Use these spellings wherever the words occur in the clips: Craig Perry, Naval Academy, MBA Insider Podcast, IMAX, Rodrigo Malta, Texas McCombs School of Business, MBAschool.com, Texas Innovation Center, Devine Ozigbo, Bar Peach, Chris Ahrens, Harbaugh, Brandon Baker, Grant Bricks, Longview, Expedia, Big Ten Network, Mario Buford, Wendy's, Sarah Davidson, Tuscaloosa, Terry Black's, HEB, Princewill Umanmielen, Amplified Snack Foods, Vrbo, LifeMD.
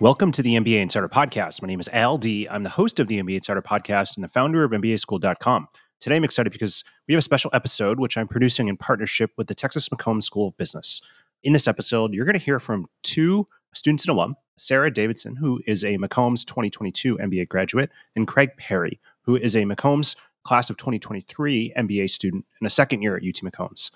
Welcome to the MBA Insider Podcast. My name is Al D. I'm the host of the MBA Insider Podcast and the founder of MBAschool.com. Today, I'm excited because we have a special episode, which I'm producing in partnership with the Texas McCombs School of Business. In this episode, you're going to hear from two students and alum, Sarah Davidson, who is a McCombs 2022 MBA graduate, and Craig Perry, who is a McCombs class of 2023 MBA student and a second year at UT McCombs.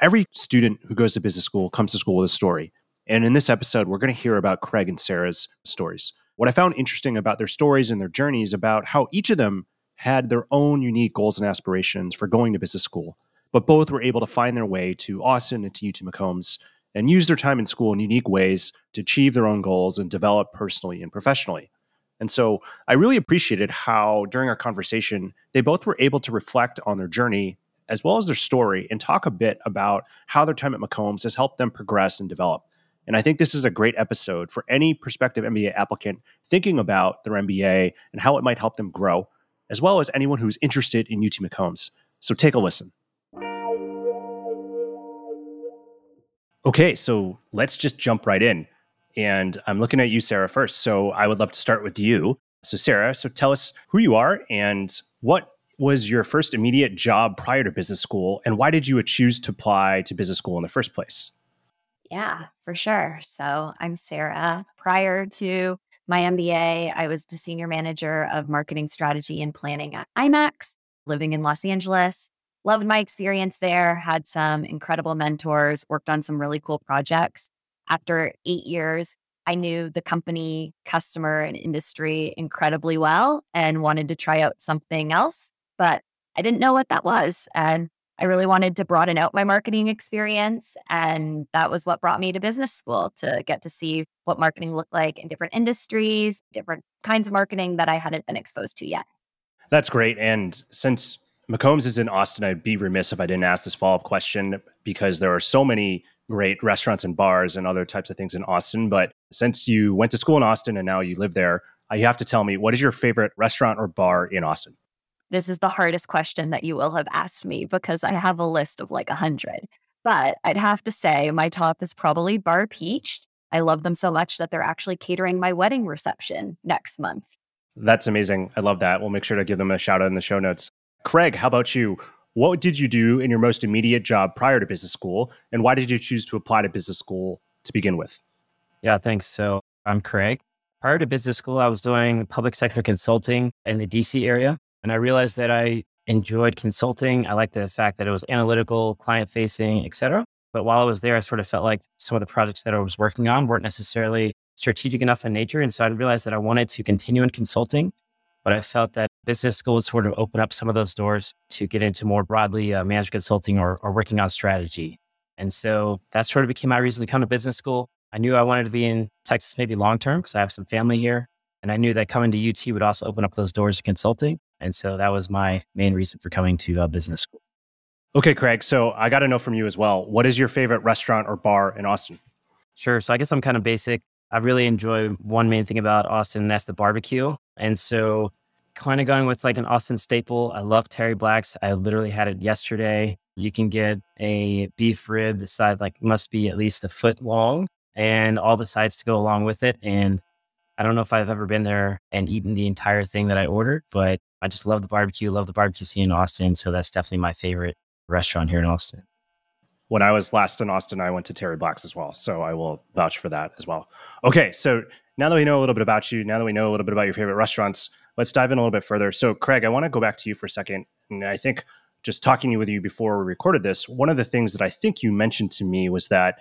Every student who goes to business school comes to school with a story. And in this episode, we're going to hear about Craig and Sarah's stories. What I found interesting about their stories and their journeys about how each of them had their own unique goals and aspirations for going to business school, but both were able to find their way to Austin and to UT McCombs and use their time in school in unique ways to achieve their own goals and develop personally and professionally. And so I really appreciated how during our conversation, they both were able to reflect on their journey as well as their story and talk a bit about how their time at McCombs has helped them progress and develop. And I think this is a great episode for any prospective MBA applicant thinking about their MBA and how it might help them grow, as well as anyone who's interested in UT McCombs. So take a listen. Okay, so let's just jump right in. And I'm looking at you, Sarah, first. So I would love to start with you. So Sarah, tell us who you are and what was your first immediate job prior to business school, and why did you choose to apply to business school in the first place? Yeah, for sure. So I'm Sarah. Prior to my MBA, I was the senior manager of marketing strategy and planning at IMAX, living in Los Angeles. Loved my experience there, had some incredible mentors, worked on some really cool projects. After 8 years, I knew the company, customer, and industry incredibly well and wanted to try out something else, but I didn't know what that was. And I really wanted to broaden out my marketing experience, and that was what brought me to business school, to get to see what marketing looked like in different industries, different kinds of marketing that I hadn't been exposed to yet. That's great. And since McCombs is in Austin, I'd be remiss if I didn't ask this follow-up question, because there are so many great restaurants and bars and other types of things in Austin. But since you went to school in Austin and now you live there, you have to tell me, what is your favorite restaurant or bar in Austin? This is the hardest question that you will have asked me, because I have a list of like 100. But I'd have to say my top is probably Bar Peach. I love them so much that they're actually catering my wedding reception next month. That's amazing. I love that. We'll make sure to give them a shout out in the show notes. Craig, how about you? What did you do in your most immediate job prior to business school? And why did you choose to apply to business school to begin with? Yeah, thanks. So I'm Craig. Prior to business school, I was doing public sector consulting in the DC area. And I realized that I enjoyed consulting. I liked the fact that it was analytical, client-facing, et cetera. But while I was there, I sort of felt like some of the projects that I was working on weren't necessarily strategic enough in nature. And so I realized that I wanted to continue in consulting, but I felt that business school would sort of open up some of those doors to get into more broadly managed consulting or working on strategy. And so that sort of became my reason to come to business school. I knew I wanted to be in Texas maybe long-term because I have some family here. And I knew that coming to UT would also open up those doors to consulting. And so that was my main reason for coming to business school. Okay, Craig. So I got to know from you as well, what is your favorite restaurant or bar in Austin? Sure. So I guess I'm kind of basic. I really enjoy one main thing about Austin, and that's the barbecue. And so kind of going with like an Austin staple, I love Terry Black's. I literally had it yesterday. You can get a beef rib, the side like must be at least a foot long, and all the sides to go along with it. And I don't know if I've ever been there and eaten the entire thing that I ordered, but I just love the barbecue scene in Austin. So that's definitely my favorite restaurant here in Austin. When I was last in Austin, I went to Terry Black's as well. So I will vouch for that as well. Okay, so now that we know a little bit about you, now that we know a little bit about your favorite restaurants, let's dive in a little bit further. So Craig, I want to go back to you for a second. And I think just talking with you before we recorded this, one of the things that I think you mentioned to me was that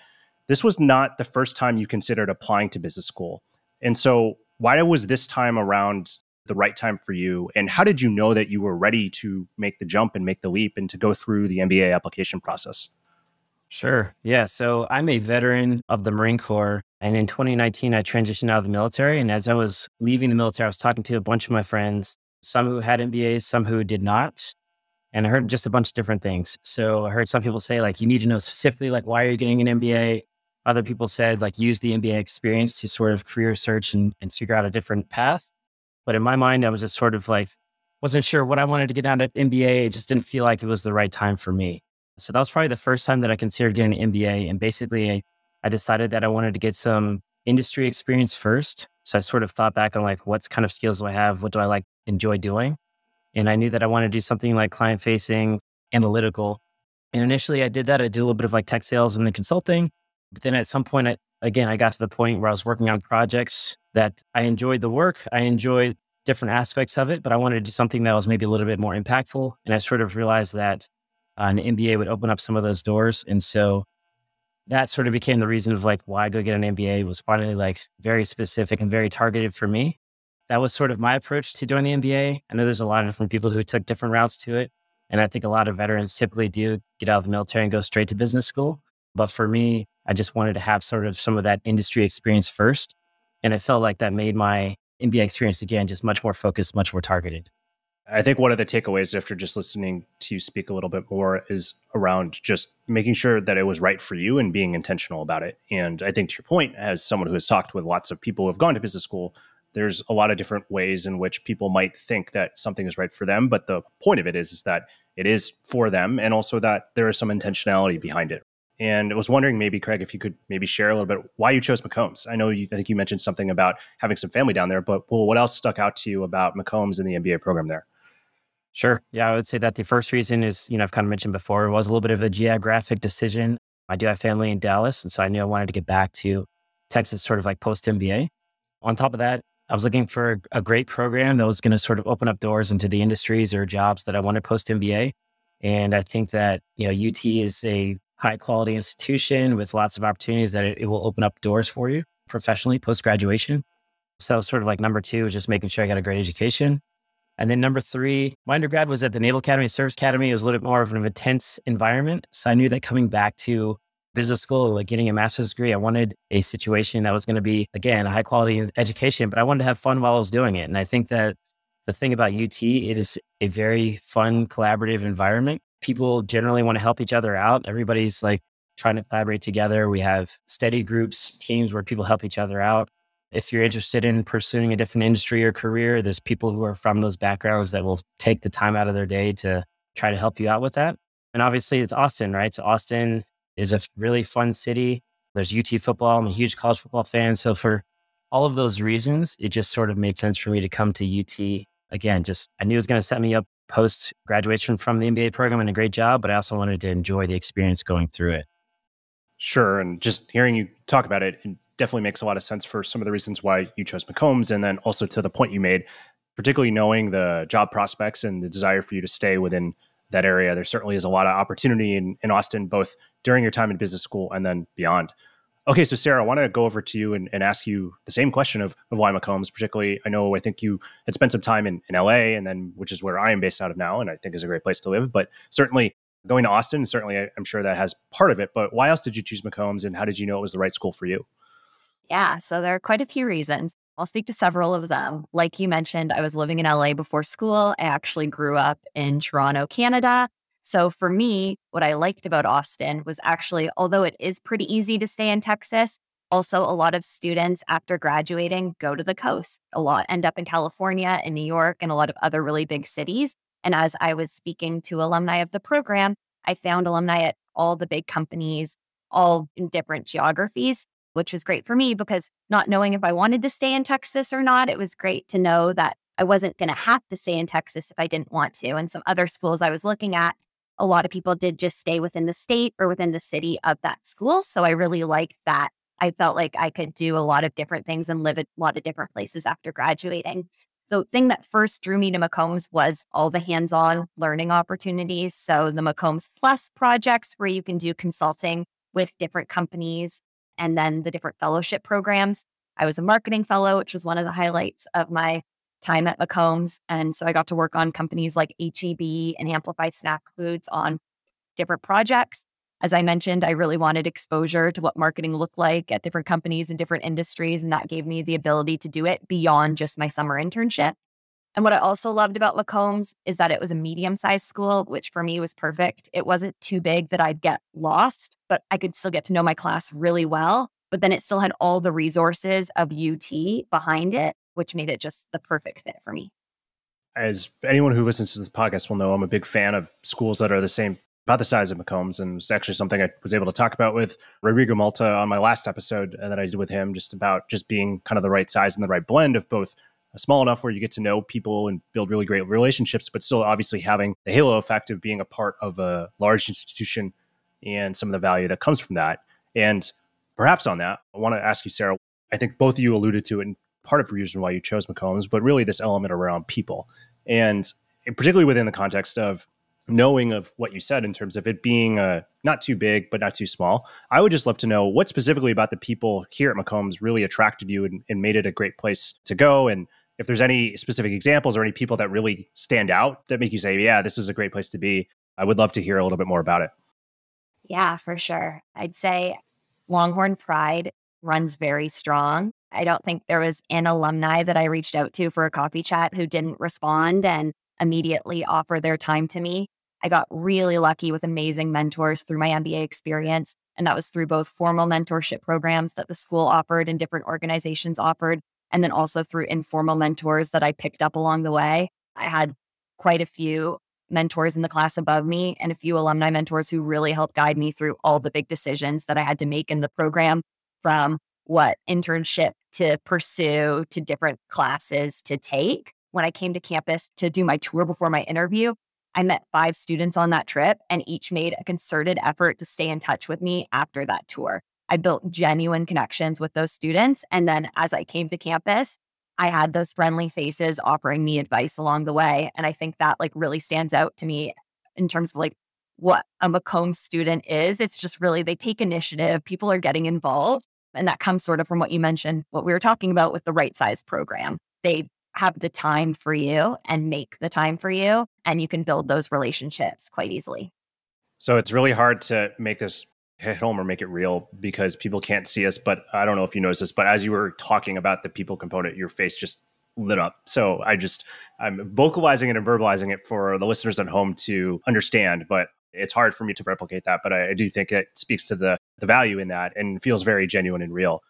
this was not the first time you considered applying to business school. And so why was this time around the right time for you? And how did you know that you were ready to make the jump and make the leap and to go through the MBA application process? Sure. Yeah. So I'm a veteran of the Marine Corps. And in 2019, I transitioned out of the military. And as I was leaving the military, I was talking to a bunch of my friends, some who had MBAs, some who did not. And I heard just a bunch of different things. So I heard some people say, like, you need to know specifically, like, why are you getting an MBA? Other people said, like, use the MBA experience to sort of career search and figure out a different path. But in my mind, I was just sort of like, wasn't sure what I wanted to get out of MBA. It just didn't feel like it was the right time for me. So that was probably the first time that I considered getting an MBA. And basically, I decided that I wanted to get some industry experience first. So I sort of thought back on, like, what kind of skills do I have? What do I enjoy doing? And I knew that I wanted to do something like client-facing, analytical. And initially, I did that. I did a little bit of like tech sales and then consulting. But then at some point, I got to the point where I was working on projects that I enjoyed the work. I enjoyed different aspects of it, but I wanted to do something that was maybe a little bit more impactful. And I sort of realized that an MBA would open up some of those doors. And so that sort of became the reason of, like, why go get an MBA was finally, like, very specific and very targeted for me. That was sort of my approach to doing the MBA. I know there's a lot of different people who took different routes to it. And I think a lot of veterans typically do get out of the military and go straight to business school. But for me, I just wanted to have sort of some of that industry experience first. And I felt like that made my MBA experience, again, just much more focused, much more targeted. I think one of the takeaways after just listening to you speak a little bit more is around just making sure that it was right for you and being intentional about it. And I think, to your point, as someone who has talked with lots of people who have gone to business school, there's a lot of different ways in which people might think that something is right for them. But the point of it is that it is for them, and also that there is some intentionality behind it. And I was wondering, maybe, Craig, if you could maybe share a little bit why you chose McCombs. I think you mentioned something about having some family down there, but, well, what else stuck out to you about McCombs and the MBA program there? Sure. Yeah, I would say that the first reason is, I've kind of mentioned before, it was a little bit of a geographic decision. I do have family in Dallas, and so I knew I wanted to get back to Texas sort of like post-MBA. On top of that, I was looking for a great program that was going to sort of open up doors into the industries or jobs that I wanted post-MBA. And I think that, UT is a high quality institution with lots of opportunities that it will open up doors for you professionally post-graduation. So sort of like number two, just making sure I got a great education. And then number three, my undergrad was at the Naval Academy, Service Academy. It was a little bit more of an intense environment. So I knew that coming back to business school, like getting a master's degree, I wanted a situation that was going to be, again, a high quality education, but I wanted to have fun while I was doing it. And I think that the thing about UT, it is a very fun, collaborative environment. People generally want to help each other out. Everybody's like trying to collaborate together. We have study groups, teams where people help each other out. If you're interested in pursuing a different industry or career, there's people who are from those backgrounds that will take the time out of their day to try to help you out with that. And obviously it's Austin, right? So Austin is a really fun city. There's UT football. I'm a huge college football fan. So for all of those reasons, it just sort of made sense for me to come to UT. Again, just I knew it was going to set me up post-graduation from the MBA program and a great job, but I also wanted to enjoy the experience going through it. Sure. And just hearing you talk about it, it definitely makes a lot of sense for some of the reasons why you chose McCombs. And then also to the point you made, particularly knowing the job prospects and the desire for you to stay within that area, there certainly is a lot of opportunity in Austin, both during your time in business school and then beyond. Okay, so Sarah, I want to go over to you and ask you the same question of why McCombs, particularly. I think you had spent some time in LA, and then, which is where I am based out of now, and I think is a great place to live. But certainly going to Austin, certainly I'm sure that has part of it. But why else did you choose McCombs, and how did you know it was the right school for you? Yeah, so there are quite a few reasons. I'll speak to several of them. Like you mentioned, I was living in LA before school. I actually grew up in Toronto, Canada. So for me, what I liked about Austin was actually, although it is pretty easy to stay in Texas, also a lot of students after graduating go to the coast. A lot end up in California and New York and a lot of other really big cities. And as I was speaking to alumni of the program, I found alumni at all the big companies, all in different geographies, which was great for me because not knowing if I wanted to stay in Texas or not, it was great to know that I wasn't going to have to stay in Texas if I didn't want to. And some other schools I was looking at, a lot of people did just stay within the state or within the city of that school. So I really liked that. I felt like I could do a lot of different things and live a lot of different places after graduating. The thing that first drew me to McCombs was all the hands-on learning opportunities. So the McCombs Plus projects where you can do consulting with different companies and then the different fellowship programs. I was a marketing fellow, which was one of the highlights of my time at McCombs. And so I got to work on companies like HEB and Amplified Snack Foods on different projects. As I mentioned, I really wanted exposure to what marketing looked like at different companies and different industries, and that gave me the ability to do it beyond just my summer internship. And what I also loved about McCombs is that it was a medium-sized school, which for me was perfect. It wasn't too big that I'd get lost, but I could still get to know my class really well. But then it still had all the resources of UT behind it, which made it just the perfect fit for me. As anyone who listens to this podcast will know, I'm a big fan of schools that are the same, about the size of McCombs. And it's actually something I was able to talk about with Rodrigo Malta on my last episode that I did with him, just about just being kind of the right size and the right blend of both small enough where you get to know people and build really great relationships, but still obviously having the halo effect of being a part of a large institution and some of the value that comes from that. And perhaps on that, I want to ask you, Sarah, I think both of you alluded to it and part of the reason why you chose McCombs, but really this element around people. And particularly within the context of knowing of what you said in terms of it being not too big, but not too small. I would just love to know what specifically about the people here at McCombs really attracted you and made it a great place to go. And if there's any specific examples or any people that really stand out that make you say, yeah, this is a great place to be, I would love to hear a little bit more about it. Yeah, for sure. I'd say Longhorn pride runs very strong. I don't think there was an alumni that I reached out to for a coffee chat who didn't respond and immediately offer their time to me. I got really lucky with amazing mentors through my MBA experience, and that was through both formal mentorship programs that the school offered and different organizations offered, and then also through informal mentors that I picked up along the way. I had quite a few mentors in the class above me and a few alumni mentors who really helped guide me through all the big decisions that I had to make in the program, from what internship to pursue to different classes to take. When I came to campus to do my tour before my interview, I met 5 students on that trip, and each made a concerted effort to stay in touch with me after that tour. I built genuine connections with those students. And then as I came to campus, I had those friendly faces offering me advice along the way. And I think that really stands out to me in terms of what a McCombs student is. It's just really, they take initiative. People are getting involved. And that comes sort of from what you mentioned, what we were talking about with the right size program. They have the time for you and make the time for you, and you can build those relationships quite easily. So it's really hard to make this hit home or make it real because people can't see us, but I don't know if you noticed this, but as you were talking about the people component, your face just lit up. So I'm vocalizing it and verbalizing it for the listeners at home to understand, but it's hard for me to replicate that. But I do think it speaks to the value in that and feels very genuine and real.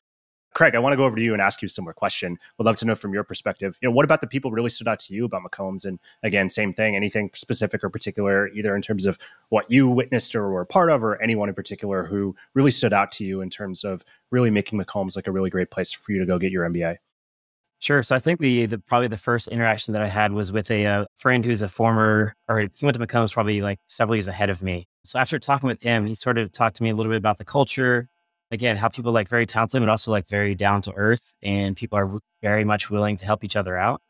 Craig, I want to go over to you and ask you a similar question. Would love to know from your perspective, what about the people really stood out to you about McCombs? And again, same thing, anything specific or particular, either in terms of what you witnessed or were a part of, or anyone in particular who really stood out to you in terms of really making McCombs a really great place for you to go get your MBA? Sure. So I think the probably the first interaction that I had was with a friend who's he went to McCombs probably several years ahead of me. So after talking with him, he sort of talked to me a little bit about the culture. Again, how people very talented, but also very down to earth, and people are very much willing to help each other out.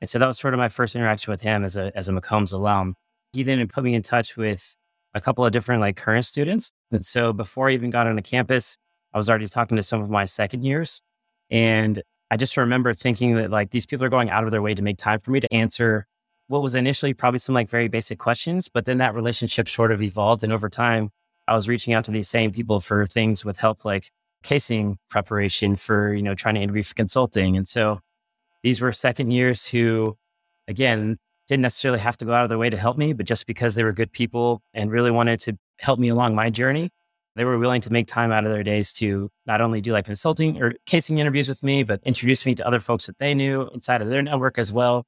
And so that was sort of my first interaction with him as a McCombs alum. He then put me in touch with a couple of different current students. And so before I even got onto campus, I was already talking to some of my second years. And I just remember thinking that these people are going out of their way to make time for me to answer what was initially probably some very basic questions, but then that relationship sort of evolved. And over time, I was reaching out to these same people for things with help, like casing preparation for, trying to interview for consulting. And so these were second years who, again, didn't necessarily have to go out of their way to help me, but just because they were good people and really wanted to help me along my journey, they were willing to make time out of their days to not only do consulting or casing interviews with me, but introduce me to other folks that they knew inside of their network as well.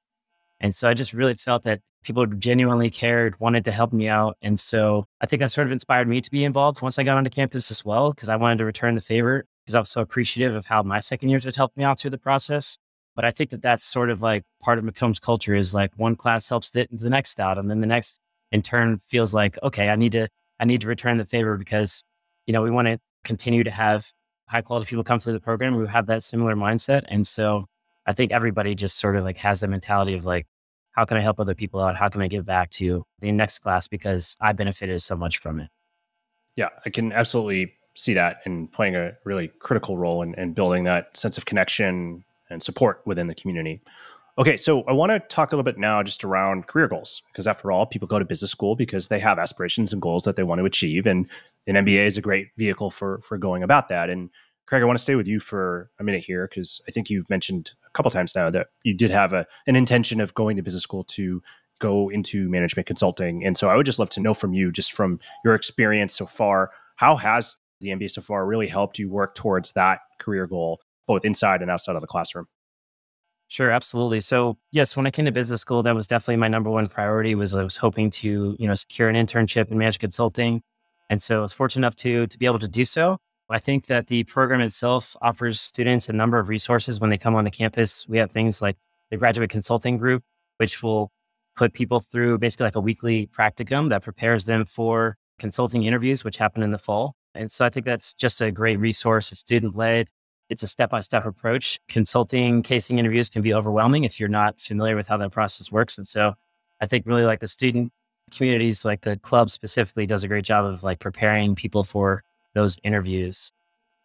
And so I just really felt that people genuinely cared, wanted to help me out. And so I think that sort of inspired me to be involved once I got onto campus as well, because I wanted to return the favor, because I was so appreciative of how my second years had helped me out through the process. But I think that that's sort of part of McCombs culture is one class helps the next out. And then the next in turn feels okay, I need to return the favor because, we want to continue to have high quality people come through the program who have that similar mindset. And so I think everybody just sort of has the mentality of how can I help other people out? How can I give back to the next class? Because I benefited so much from it. Yeah, I can absolutely see that and playing a really critical role in building that sense of connection and support within the community. Okay, so I want to talk a little bit now just around career goals, because after all, people go to business school because they have aspirations and goals that they want to achieve, and an MBA is a great vehicle for going about that. And Craig, I want to stay with you for a minute here, because I think you've mentioned a couple times now that you did have an intention of going to business school to go into management consulting. And so I would just love to know from you, just from your experience so far, how has the MBA so far really helped you work towards that career goal, both inside and outside of the classroom? Sure, absolutely. So yes, when I came to business school, that was definitely my number one priority. Was I was hoping to, secure an internship in management consulting. And so I was fortunate enough to be able to do so. I think that the program itself offers students a number of resources when they come onto campus. We have things like the graduate consulting group, which will put people through basically like a weekly practicum that prepares them for consulting interviews, which happen in the fall. And so I think that's just a great resource. It's student-led. It's a step-by-step approach. Consulting casing interviews can be overwhelming if you're not familiar with how that process works. And so I think really like the student communities, like the club specifically, does a great job of like preparing people for those interviews.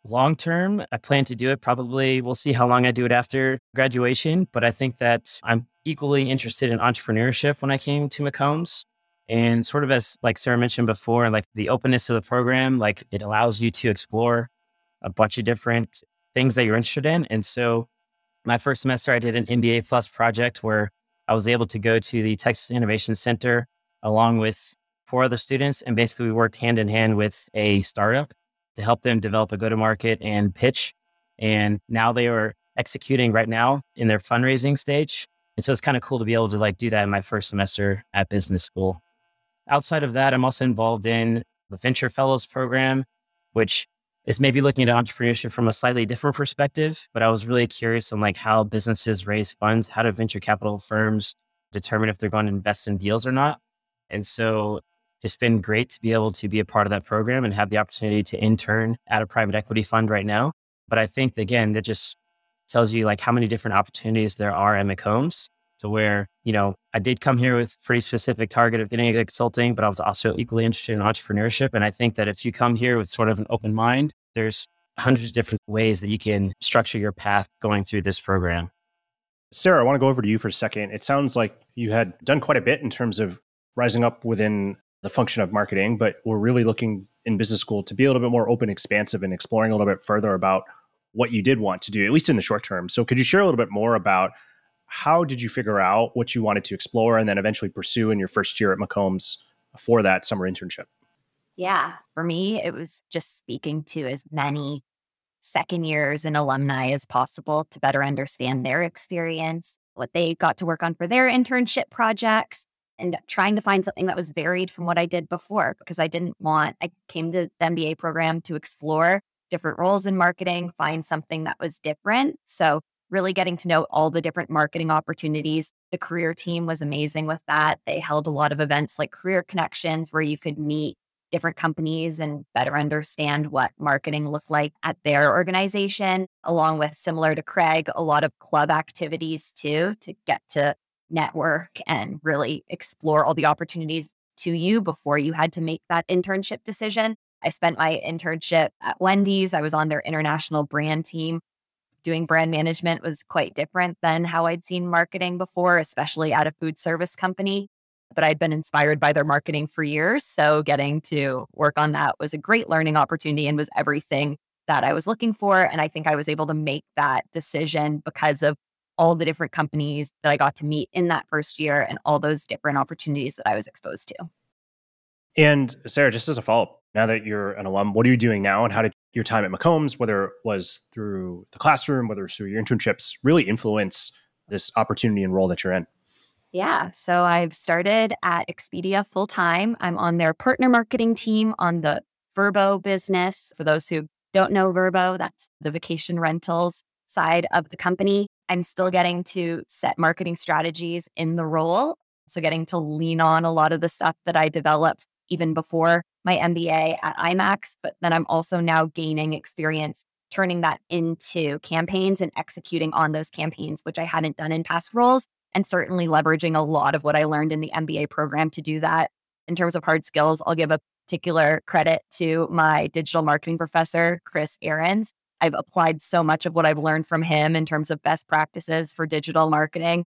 Long-term, I plan to do it. Probably we'll see how long I do it after graduation, but I think that I'm equally interested in entrepreneurship when I came to McCombs. And sort of as like Sarah mentioned before, like the openness of the program, like it allows you to explore a bunch of different things that you're interested in. And so my first semester, I did an MBA Plus project where I was able to go to the Texas Innovation Center along with 4 other students. And basically we worked hand in hand with a startup to help them develop a go-to-market and pitch. And now they are executing right now in their fundraising stage. And so it's kind of cool to be able to like do that in my first semester at business school. Outside of that, I'm also involved in the Venture Fellows program, which is maybe looking at entrepreneurship from a slightly different perspective, but I was really curious on like how businesses raise funds, how do venture capital firms determine if they're going to invest in deals or not. And so it's been great to be able to be a part of that program and have the opportunity to intern at a private equity fund right now. But I think, again, that just tells you like how many different opportunities there are at McCombs, to where, I did come here with pretty specific target of getting into consulting, but I was also equally interested in entrepreneurship. And I think that if you come here with sort of an open mind, there's hundreds of different ways that you can structure your path going through this program. Sarah, I want to go over to you for a second. It sounds like you had done quite a bit in terms of rising up within the function of marketing, but we're really looking in business school to be a little bit more open, expansive, and exploring a little bit further about what you did want to do, at least in the short term. So could you share a little bit more about how did you figure out what you wanted to explore and then eventually pursue in your first year at McCombs for that summer internship? Yeah, for me, it was just speaking to as many second years and alumni as possible to better understand their experience, what they got to work on for their internship projects, and trying to find something that was varied from what I did before, because I came to the MBA program to explore different roles in marketing, find something that was different. So really getting to know all the different marketing opportunities. The career team was amazing with that. They held a lot of events like Career Connections where you could meet different companies and better understand what marketing looked like at their organization, along with, similar to Craig, a lot of club activities too, to get to network and really explore all the opportunities to you before you had to make that internship decision. I spent my internship at Wendy's. I was on their international brand team. Doing brand management was quite different than how I'd seen marketing before, especially at a food service company. But I'd been inspired by their marketing for years. So getting to work on that was a great learning opportunity and was everything that I was looking for. And I think I was able to make that decision because of all the different companies that I got to meet in that first year and all those different opportunities that I was exposed to. And Sarah, just as a follow-up, now that you're an alum, what are you doing now? And how did your time at McCombs, whether it was through the classroom, whether it was through your internships, really influence this opportunity and role that you're in? Yeah. So I've started at Expedia full-time. I'm on their partner marketing team on the Vrbo business. For those who don't know Vrbo, that's the vacation rentals side of the company. I'm still getting to set marketing strategies in the role. So getting to lean on a lot of the stuff that I developed even before my MBA at IMAX, but then I'm also now gaining experience turning that into campaigns and executing on those campaigns, which I hadn't done in past roles, and certainly leveraging a lot of what I learned in the MBA program to do that. In terms of hard skills, I'll give a particular credit to my digital marketing professor, Chris Ahrens. I've applied so much of what I've learned from him in terms of best practices for digital marketing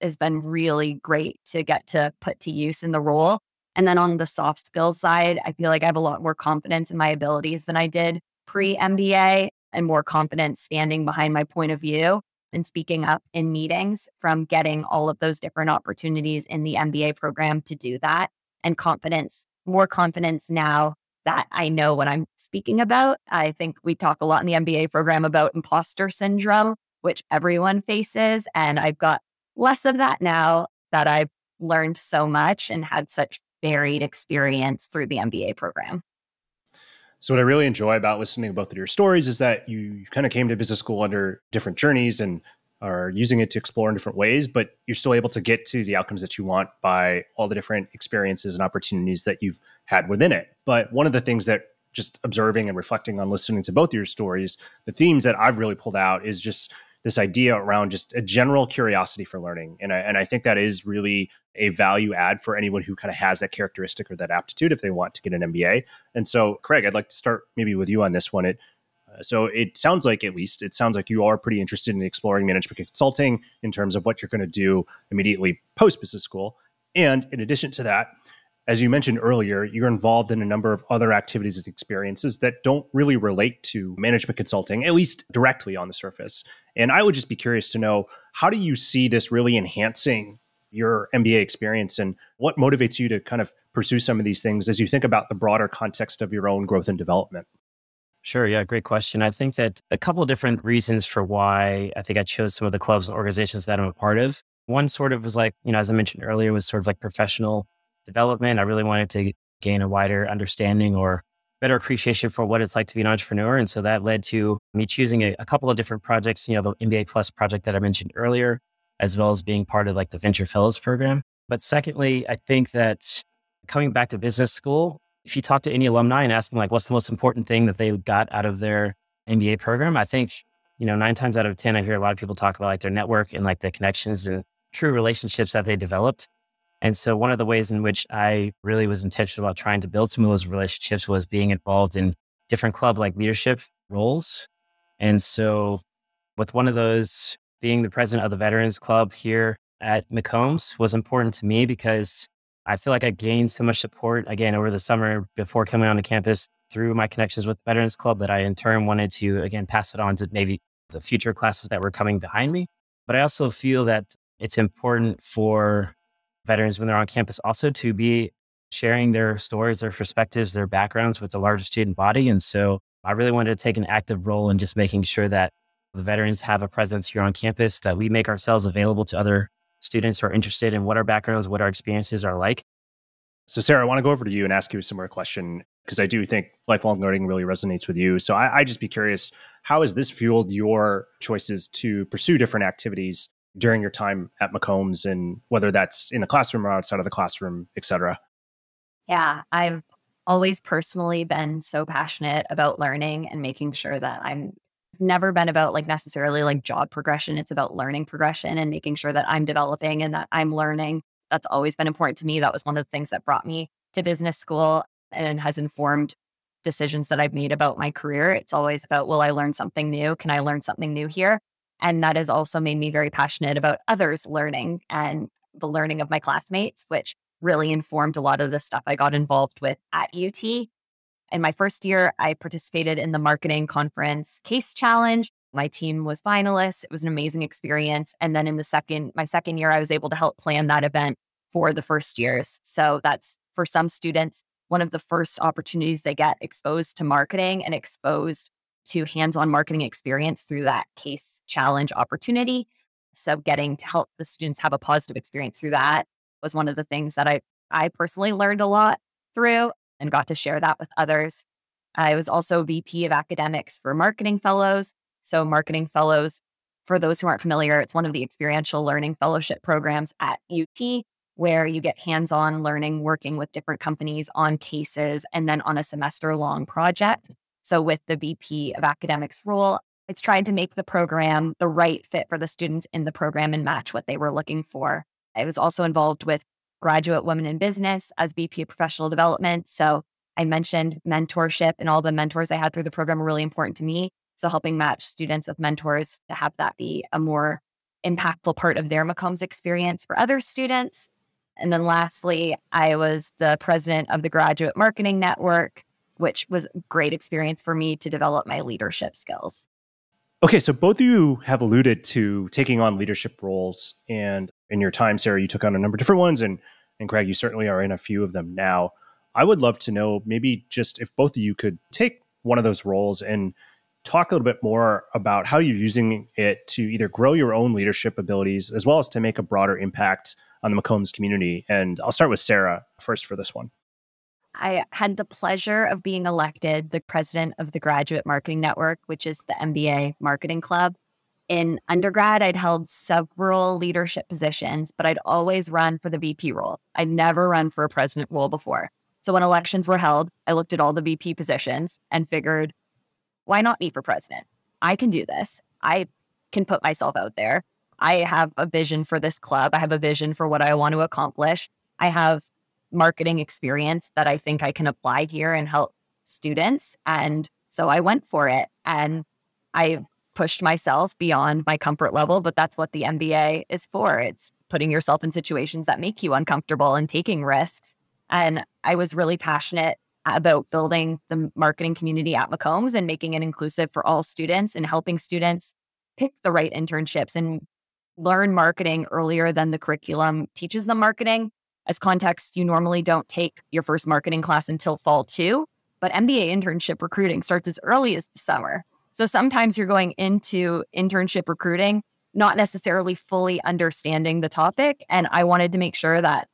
has been really great to get to put to use in the role. And then on the soft skills side, I feel like I have a lot more confidence in my abilities than I did pre-MBA and more confidence standing behind my point of view and speaking up in meetings from getting all of those different opportunities in the MBA program to do that. And confidence, more confidence now that I know what I'm speaking about. I think we talk a lot in the MBA program about imposter syndrome, which everyone faces. And I've got less of that now that I've learned so much and had such varied experience through the MBA program. So what I really enjoy about listening to both of your stories is that you kind of came to business school under different journeys and are using it to explore in different ways, but you're still able to get to the outcomes that you want by all the different experiences and opportunities that you've had within it. But one of the things that just observing and reflecting on listening to both of your stories, the themes that I've really pulled out is just this idea around just a general curiosity for learning. And I think that is really a value add for anyone who kind of has that characteristic or that aptitude if they want to get an MBA. And so, Craig, I'd like to start maybe with you on this one. So it sounds like, at least, it sounds like you are pretty interested in exploring management consulting in terms of what you're going to do immediately post-business school. And in addition to that, as you mentioned earlier, you're involved in a number of other activities and experiences that don't really relate to management consulting, at least directly on the surface. And I would just be curious to know, how do you see this really enhancing your MBA experience, and what motivates you to kind of pursue some of these things as you think about the broader context of your own growth and development? Sure. Yeah, great question. I think that a couple of different reasons for why I think I chose some of the clubs and organizations that I'm a part of. One sort of was like, as I mentioned earlier, was sort of like professional development. I really wanted to gain a wider understanding or better appreciation for what it's like to be an entrepreneur. And so that led to me choosing a couple of different projects, the MBA Plus project that I mentioned earlier, as well as being part of like the Venture Fellows program. But secondly, I think that coming back to business school, if you talk to any alumni and ask them like, what's the most important thing that they got out of their MBA program? I think, 9 times out of 10, I hear a lot of people talk about like their network and like the connections and true relationships that they developed. And so one of the ways in which I really was intentional about trying to build some of those relationships was being involved in different club like leadership roles. And so with one of those being the president of the Veterans Club here at McCombs was important to me because I feel like I gained so much support, again, over the summer before coming onto campus through my connections with the Veterans Club that I in turn wanted to, again, pass it on to maybe the future classes that were coming behind me. But I also feel that it's important for veterans when they're on campus also to be sharing their stories, their perspectives, their backgrounds with the larger student body. And so I really wanted to take an active role in just making sure that the veterans have a presence here on campus, that we make ourselves available to other students who are interested in what our backgrounds, what our experiences are like. So Sarah, I want to go over to you and ask you a similar question, because I do think lifelong learning really resonates with you. So I just be curious, how has this fueled your choices to pursue different activities during your time at McCombs, and whether that's in the classroom or outside of the classroom, et cetera? Yeah, I've always personally been so passionate about learning and making sure that I'm never been about like necessarily like job progression. It's about learning progression and making sure that I'm developing and that I'm learning. That's always been important to me. That was one of the things that brought me to business school and has informed decisions that I've made about my career. It's always about, will I learn something new? Can I learn something new here? And that has also made me very passionate about others learning and the learning of my classmates, which really informed a lot of the stuff I got involved with at UT. In my first year, I participated in the marketing conference case challenge. My team was finalists. It was an amazing experience. And then in my second year, I was able to help plan that event for the first years. So that's, for some students, one of the first opportunities they get exposed to marketing and exposed to hands-on marketing experience through that case challenge opportunity. So getting to help the students have a positive experience through that was one of the things that I personally learned a lot through and got to share that with others. I was also VP of Academics for Marketing Fellows. So Marketing Fellows, for those who aren't familiar, it's one of the experiential learning fellowship programs at UT where you get hands-on learning, working with different companies on cases and then on a semester-long project. So with the VP of Academics role, it's trying to make the program the right fit for the students in the program and match what they were looking for. I was also involved with Graduate Women in Business as VP of Professional Development. So I mentioned mentorship, and all the mentors I had through the program were really important to me. So helping match students with mentors to have that be a more impactful part of their McCombs experience for other students. And then lastly, I was the president of the Graduate Marketing Network, which was a great experience for me to develop my leadership skills. Okay, so both of you have alluded to taking on leadership roles. And in your time, Sarah, you took on a number of different ones. And Craig, you certainly are in a few of them now. I would love to know maybe just if both of you could take one of those roles and talk a little bit more about how you're using it to either grow your own leadership abilities as well as to make a broader impact on the McCombs community. And I'll start with Sarah first for this one. I had the pleasure of being elected the president of the Graduate Marketing Network, which is the MBA Marketing Club. In undergrad, I'd held several leadership positions, but I'd always run for the VP role. I'd never run for a president role before. So when elections were held, I looked at all the VP positions and figured, why not me for president? I can do this. I can put myself out there. I have a vision for this club. I have a vision for what I want to accomplish. I have marketing experience that I think I can apply here and help students. And so I went for it and I pushed myself beyond my comfort level, but that's what the MBA is for. It's putting yourself in situations that make you uncomfortable and taking risks. And I was really passionate about building the marketing community at McCombs and making it inclusive for all students and helping students pick the right internships and learn marketing earlier than the curriculum teaches them marketing. As context, you normally don't take your first marketing class until fall 2, but MBA internship recruiting starts as early as the summer. So sometimes you're going into internship recruiting, not necessarily fully understanding the topic. And I wanted to make sure that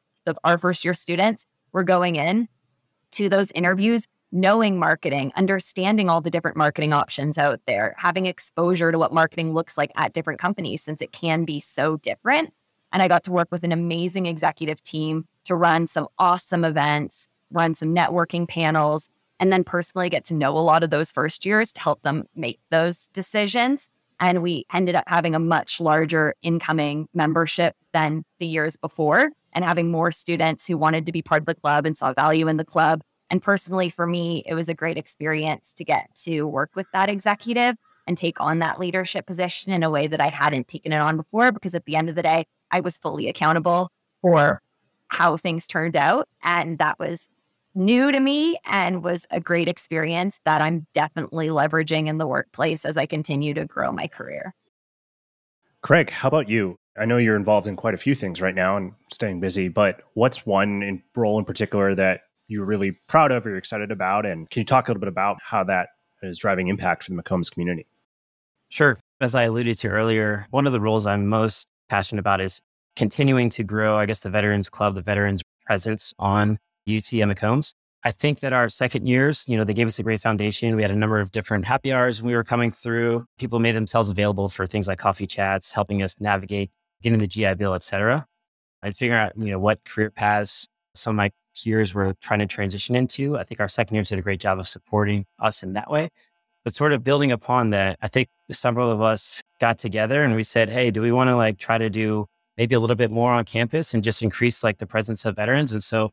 our first year students were going in to those interviews, knowing marketing, understanding all the different marketing options out there, having exposure to what marketing looks like at different companies, since it can be so different. And I got to work with an amazing executive team to run some awesome events, run some networking panels, and then personally get to know a lot of those first years to help them make those decisions. And we ended up having a much larger incoming membership than the years before and having more students who wanted to be part of the club and saw value in the club. And personally, for me, it was a great experience to get to work with that executive and take on that leadership position in a way that I hadn't taken it on before, because at the end of the day, I was fully accountable for how things turned out. And that was new to me and was a great experience that I'm definitely leveraging in the workplace as I continue to grow my career. Craig, how about you? I know you're involved in quite a few things right now and staying busy, but what's one role in particular that you're really proud of or you're excited about? And can you talk a little bit about how that is driving impact for the McCombs community? Sure. As I alluded to earlier, one of the roles I'm most passionate about is continuing to grow, I guess, the Veterans Club, the Veterans presence on UT and McCombs. I think that our second years, they gave us a great foundation. We had a number of different happy hours when we were coming through. People made themselves available for things like coffee chats, helping us navigate, getting the GI Bill, et cetera. I'd figure out, what career paths some of my peers were trying to transition into. I think our second years did a great job of supporting us in that way. But sort of building upon that, I think several of us got together and we said, hey, do we want to try to do maybe a little bit more on campus and just increase the presence of veterans? And so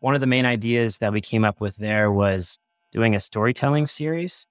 one of the main ideas that we came up with there was doing a storytelling series.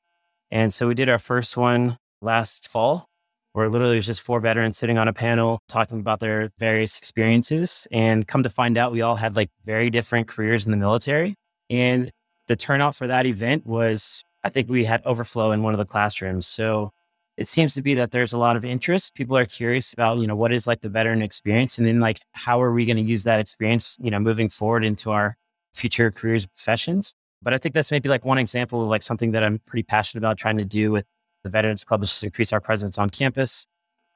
And so we did our first one last fall, where literally it was just 4 veterans sitting on a panel talking about their various experiences. And come to find out, we all had very different careers in the military. And the turnout for that event was, I think we had overflow in one of the classrooms. So it seems to be that there's a lot of interest. People are curious about, what is the veteran experience? And then how are we going to use that experience, moving forward into our future careers, professions? But I think that's maybe one example of something that I'm pretty passionate about trying to do with the Veterans Club, which is to increase our presence on campus.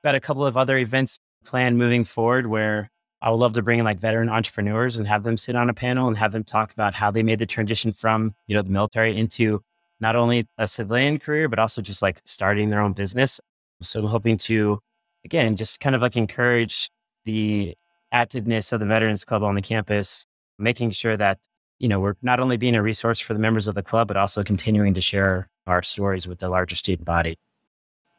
We've got a couple of other events planned moving forward where I would love to bring in veteran entrepreneurs and have them sit on a panel and have them talk about how they made the transition from, the military into not only a civilian career, but also just starting their own business. So I'm hoping to, again, just kind of encourage the activeness of the Veterans Club on the campus, making sure that, we're not only being a resource for the members of the club, but also continuing to share our stories with the larger student body.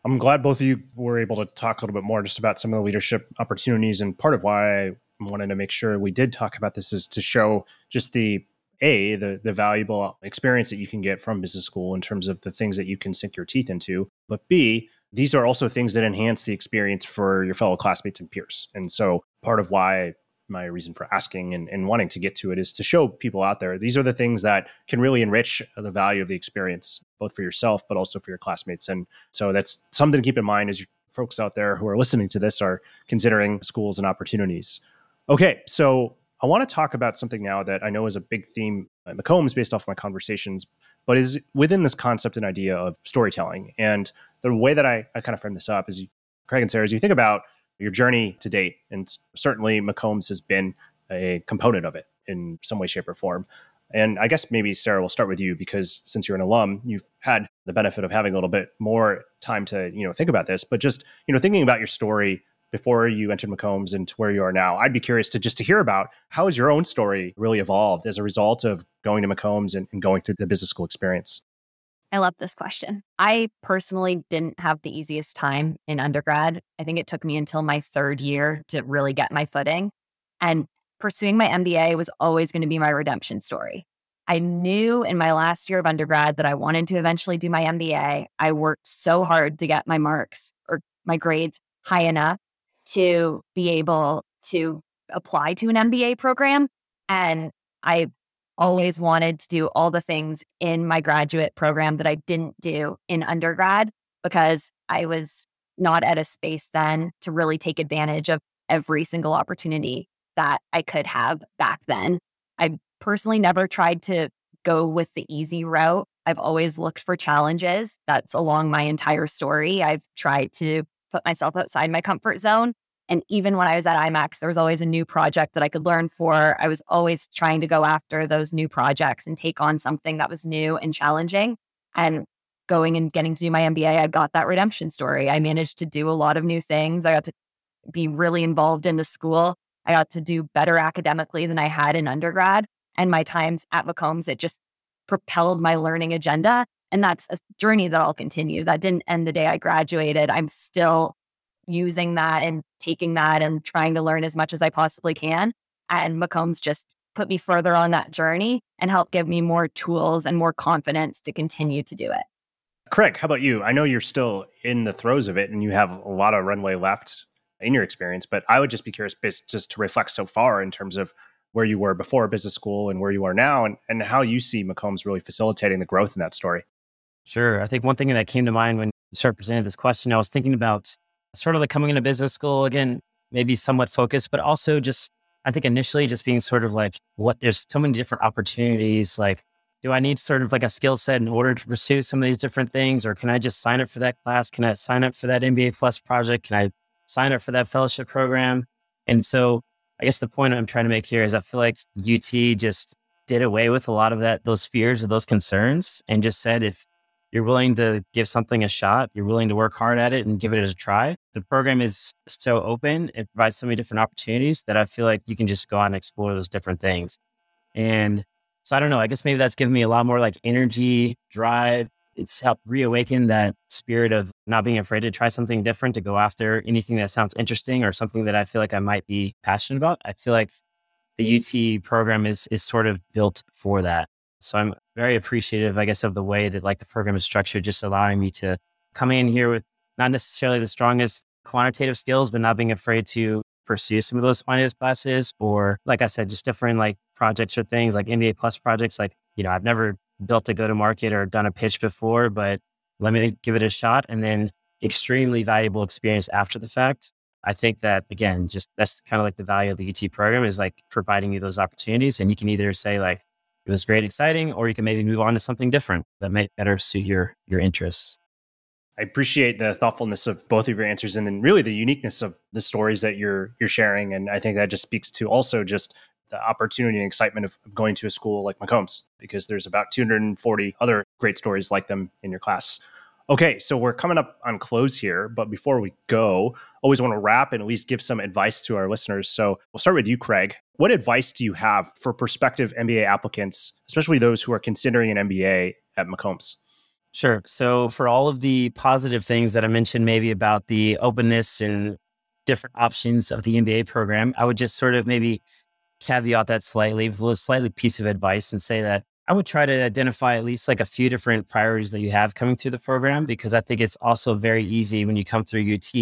I'm glad both of you were able to talk a little bit more just about some of the leadership opportunities. And part of why I wanted to make sure we did talk about this is to show just the valuable experience that you can get from business school in terms of the things that you can sink your teeth into, but B, These are also things that enhance the experience for your fellow classmates and peers. And so part of why my reason for asking and wanting to get to it is to show people out there, these are the things that can really enrich the value of the experience, both for yourself, but also for your classmates. And so that's something to keep in mind as folks out there who are listening to this are considering schools and opportunities. Okay, so I want to talk about something now that I know is a big theme at McCombs based off my conversations, but is within this concept and idea of storytelling. And the way that I kind of frame this up is, Craig and Sarah, as you think about your journey to date, and certainly McCombs has been a component of it in some way, shape, or form. And I guess maybe, Sarah, we'll start with you, because since you're an alum, you've had the benefit of having a little bit more time to, think about this, but just, thinking about your story before you entered McCombs and to where you are now, I'd be curious to hear about how has your own story really evolved as a result of going to McCombs and going through the business school experience? I love this question. I personally didn't have the easiest time in undergrad. I think it took me until my third year to really get my footing. And pursuing my MBA was always going to be my redemption story. I knew in my last year of undergrad that I wanted to eventually do my MBA. I worked so hard to get my marks or my grades high enough to be able to apply to an MBA program. And I always wanted to do all the things in my graduate program that I didn't do in undergrad, because I was not at a space then to really take advantage of every single opportunity that I could have back then. I personally never tried to go with the easy route. I've always looked for challenges. That's along my entire story. I've tried to put myself outside my comfort zone. And even when I was at IMAX, there was always a new project that I could learn for. I was always trying to go after those new projects and take on something that was new and challenging. And going and getting to do my MBA, I got that redemption story. I managed to do a lot of new things. I got to be really involved in the school. I got to do better academically than I had in undergrad. And my times at McCombs, it just propelled my learning agenda. And that's a journey that I'll continue. That didn't end the day I graduated. I'm still using that and taking that and trying to learn as much as I possibly can. And McCombs just put me further on that journey and helped give me more tools and more confidence to continue to do it. Craig, how about you? I know you're still in the throes of it and you have a lot of runway left in your experience, but I would just be curious just to reflect so far in terms of where you were before business school and where you are now and how you see McCombs really facilitating the growth in that story. Sure. I think one thing that came to mind when Sarah presented this question, I was thinking about sort of like coming into business school, again, maybe somewhat focused, but also just, I think initially just being sort of like, what, there's so many different opportunities. Like, do I need sort of like a skill set in order to pursue some of these different things? Or can I just sign up for that class? Can I sign up for that MBA Plus project? Can I sign up for that fellowship program? And so I guess the point I'm trying to make here is I feel like UT just did away with a lot of that, those fears or those concerns, and just said, if you're willing to give something a shot, you're willing to work hard at it and give it a try, the program is so open. It provides so many different opportunities that I feel like you can just go out and explore those different things. And so I don't know, I guess maybe that's given me a lot more like energy, drive. It's helped reawaken that spirit of not being afraid to try something different, to go after anything that sounds interesting or something that I feel like I might be passionate about. I feel like the UT program is sort of built for that. So I'm very appreciative, I guess, of the way that like the program is structured, just allowing me to come in here with not necessarily the strongest quantitative skills, but not being afraid to pursue some of those finance classes, or like I said, just different like projects or things like MBA Plus projects. Like, I've never built a go-to-market or done a pitch before, but let me give it a shot. And then extremely valuable experience after the fact. I think that, again, just that's kind of like the value of the UT program is like providing you those opportunities. And you can either say like, it was great, exciting, or you can maybe move on to something different that may better suit your interests. I appreciate the thoughtfulness of both of your answers and then really the uniqueness of the stories that you're sharing. And I think that just speaks to also just the opportunity and excitement of going to a school like McCombs, because there's about 240 other great stories like them in your class. Okay, so we're coming up on close here, but before we go, always want to wrap and at least give some advice to our listeners. So we'll start with you, Craig. What advice do you have for prospective MBA applicants, especially those who are considering an MBA at McCombs? Sure. So for all of the positive things that I mentioned, maybe about the openness and different options of the MBA program, I would just sort of maybe caveat that slightly with a little piece of advice and say that I would try to identify at least like a few different priorities that you have coming through the program, because I think it's also very easy when you come through UT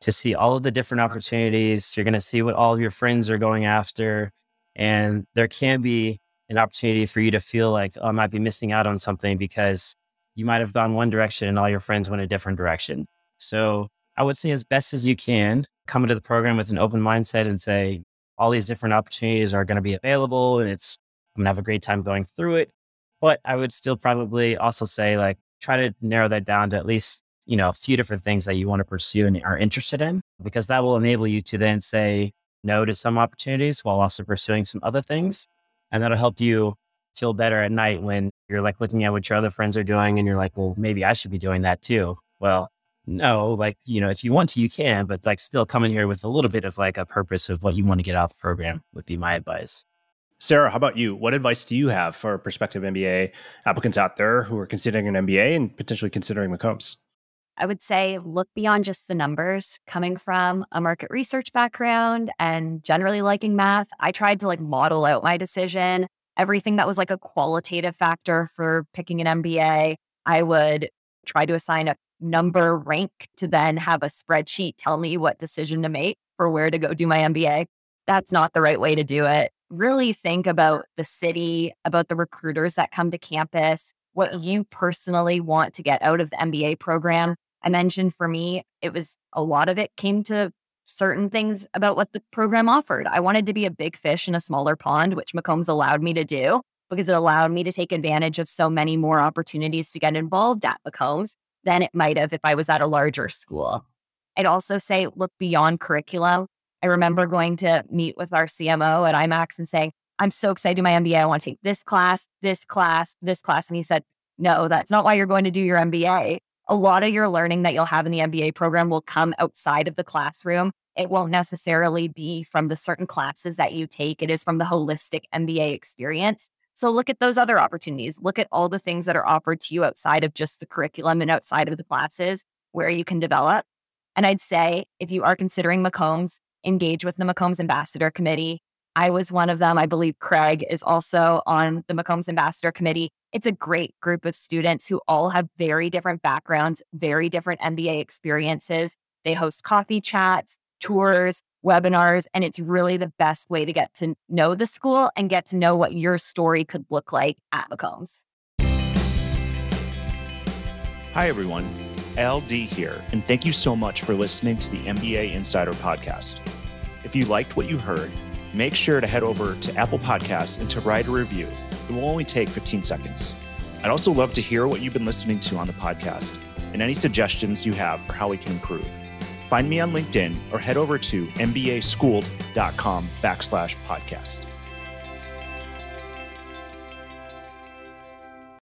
to see all of the different opportunities. You're going to see what all of your friends are going after. And there can be an opportunity for you to feel like, oh, I might be missing out on something because you might have gone one direction and all your friends went a different direction. So I would say as best as you can, come into the program with an open mindset and say, all these different opportunities are going to be available and I'm going to have a great time going through it. But I would still probably also say, like, try to narrow that down to at least, you know, a few different things that you want to pursue and are interested in, because that will enable you to then say no to some opportunities while also pursuing some other things. And that'll help you feel better at night when you're like looking at what your other friends are doing and you're like, well, maybe I should be doing that too. Well, no, like, you know, if you want to, you can, but like still coming here with a little bit of like a purpose of what you want to get out of the program would be my advice. Sarah, how about you? What advice do you have for prospective MBA applicants out there who are considering an MBA and potentially considering McCombs? I would say look beyond just the numbers. Coming from a market research background and generally liking math, I tried to like model out my decision. Everything that was like a qualitative factor for picking an MBA, I would try to assign a number rank to then have a spreadsheet tell me what decision to make for where to go do my MBA. That's not the right way to do it. Really think about the city, about the recruiters that come to campus, what you personally want to get out of the MBA program. I mentioned for me, it was a lot of it came to certain things about what the program offered. I wanted to be a big fish in a smaller pond, which McCombs allowed me to do because it allowed me to take advantage of so many more opportunities to get involved at McCombs than it might have if I was at a larger school. I'd also say look beyond curriculum. I remember going to meet with our CMO at IMAX and saying, I'm so excited to do my MBA. I want to take this class, this class, this class. And he said, no, that's not why you're going to do your MBA. A lot of your learning that you'll have in the MBA program will come outside of the classroom. It won't necessarily be from the certain classes that you take. It is from the holistic MBA experience. So look at those other opportunities. Look at all the things that are offered to you outside of just the curriculum and outside of the classes where you can develop. And I'd say if you are considering McCombs, engage with the McCombs Ambassador Committee. I was one of them. I believe Craig is also on the McCombs Ambassador Committee. It's a great group of students who all have very different backgrounds, very different MBA experiences. They host coffee chats, tours, webinars, and it's really the best way to get to know the school and get to know what your story could look like at McCombs. Hi, everyone. LD here, and thank you so much for listening to the MBA Insider Podcast. If you liked what you heard, make sure to head over to Apple Podcasts and to write a review. It will only take 15 seconds. I'd also love to hear what you've been listening to on the podcast and any suggestions you have for how we can improve. Find me on LinkedIn or head over to MBAschool.com/podcast.